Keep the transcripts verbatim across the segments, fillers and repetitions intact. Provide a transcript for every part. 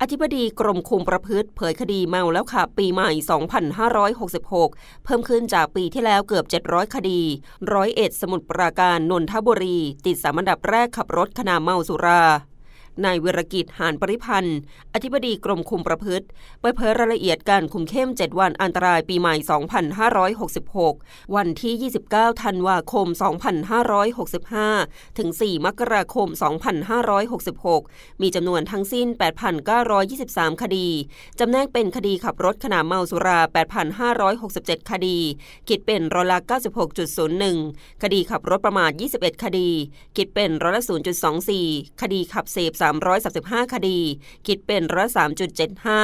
อธิบดีกรมคุมประพฤติเผยคดีเมาแล้วขับปีใหม่สองพันห้าร้อยหกสิบหกเพิ่มขึ้นจากปีที่แล้วเกือบเจ็ดร้อยคดีร้อยเอ็ดสมุทรปราการนนทบุรีติดสามอันดับแรกขับรถขณะเมาสุรานายวิรกิจ หาญปริพันธ์อธิบดีกรมคุมประพฤติเปิดเผยรายละเอียดการคุมเข้มเจ็ดวันอันตรายปีใหม่สองพันห้าร้อยหกสิบหกวันที่ยี่สิบเก้าธันวาคมสองพันห้าร้อยหกสิบห้าถึงสี่มกราคมสองพันห้าร้อยหกสิบหกมีจำนวนทั้งสิ้น แปดพันเก้าร้อยยี่สิบสาม คดีจำแนกเป็นคดีขับรถขณะเมาสุรา แปดพันห้าร้อยหกสิบเจ็ด คดีคิดเป็นร้อยละ เก้าสิบหกจุดศูนย์หนึ่ง คดีขับรถประมาทยี่สิบเอ็ดคดีคิดเป็นร้อยละ ศูนย์จุดสองสี่ คดีขับเสพสามร้อยสามสิบห้า คดีคิดเป็นร้อย สามจุดเจ็ดห้า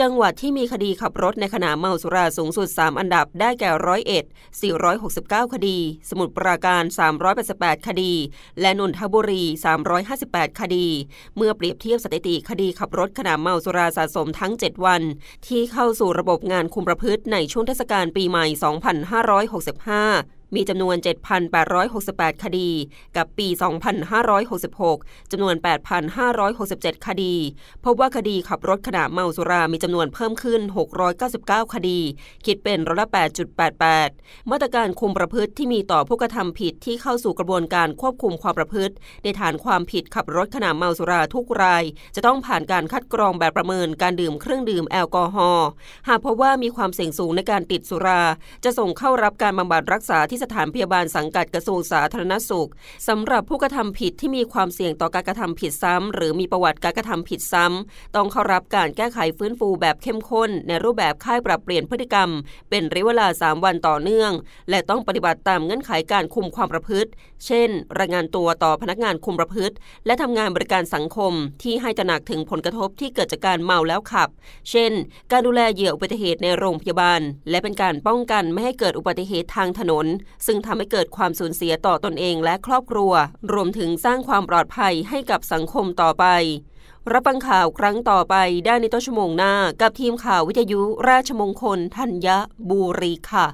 จังหวัดที่มีคดีขับรถในขณะเมาสุราสูงสุดสามอันดับได้แก่ร้อยเอ็ดสี่ร้อยหกสิบเก้าคดีสมุทรปราการสามร้อยแปดสิบแปดคดีและนนทบุรีสามร้อยห้าสิบแปดคดีเมื่อเปรียบเทียบสถิติคดีขับรถขณะเมาสุราสะสมทั้งเจ็ดวันที่เข้าสู่ระบบงานคุมประพฤติในช่วงเทศกาลปีใหม่สองพันห้าร้อยหกสิบห้ามีจำนวน เจ็ดพันแปดร้อยหกสิบแปด คดีกับปีสองพันห้าร้อยหกสิบหกจำนวน แปดพันห้าร้อยหกสิบเจ็ด คดีพบว่าคดีขับรถขณะเมาสุรามีจำนวนเพิ่มขึ้นหกร้อยเก้าสิบเก้าคดีคิดเป็นร้อยละ แปดจุดแปดแปด มาตรการคุมประพฤติที่มีต่อผู้กระทำผิดที่เข้าสู่กระบวนการควบคุมความประพฤติในฐานความผิดขับรถขณะเมาสุราทุกรายจะต้องผ่านการคัดกรองแบบประเมินการดื่มเครื่องดื่มแอลกอฮอล์หากพบว่ามีความเสี่ยงสูงในการติดสุราจะส่งเข้ารับการบำบัดรักษาที่สถานพยาบาลสังกัดกระทรวงสาธารณสุขสำหรับผู้กระทำผิดที่มีความเสี่ยงต่อการกระทำผิดซ้ำหรือมีประวัติการกระทำผิดซ้ำต้องเข้ารับการแก้ไขฟื้นฟูแบบเข้มข้นในรูปแบบค่ายปรับเปลี่ยนพฤติกรรมเป็นระยะเวลาสามวันต่อเนื่องและต้องปฏิบัติตามเงื่อนไขการคุมความประพฤติเช่นรายงานตัวต่อพนักงานคุมประพฤติและทำงานบริการสังคมที่ให้ตระหนักถึงผลกระทบที่เกิดจากการเมาแล้วขับเช่นการดูแลเหยื่ออุบัติเหตุในโรงพยาบาลและเป็นการป้องกันไม่ให้เกิดอุบัติเหตุทางถนนซึ่งทำให้เกิดความสูญเสียต่อตนเองและครอบครัวรวมถึงสร้างความปลอดภัยให้กับสังคมต่อไปรับฟังข่าวครั้งต่อไปได้ในต้นชั่วโมงหน้ากับทีมข่าววิทยุราชมงคลธัญบุรีค่ะ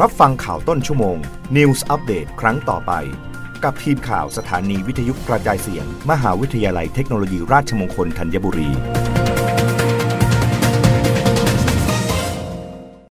รับฟังข่าวต้นชั่วโมง News Update ครั้งต่อไปกับทีมข่าวสถานีวิทยุกระจายเสียงมหาวิทยาลัยเทคโนโลยีราชมงคลธัญบุรี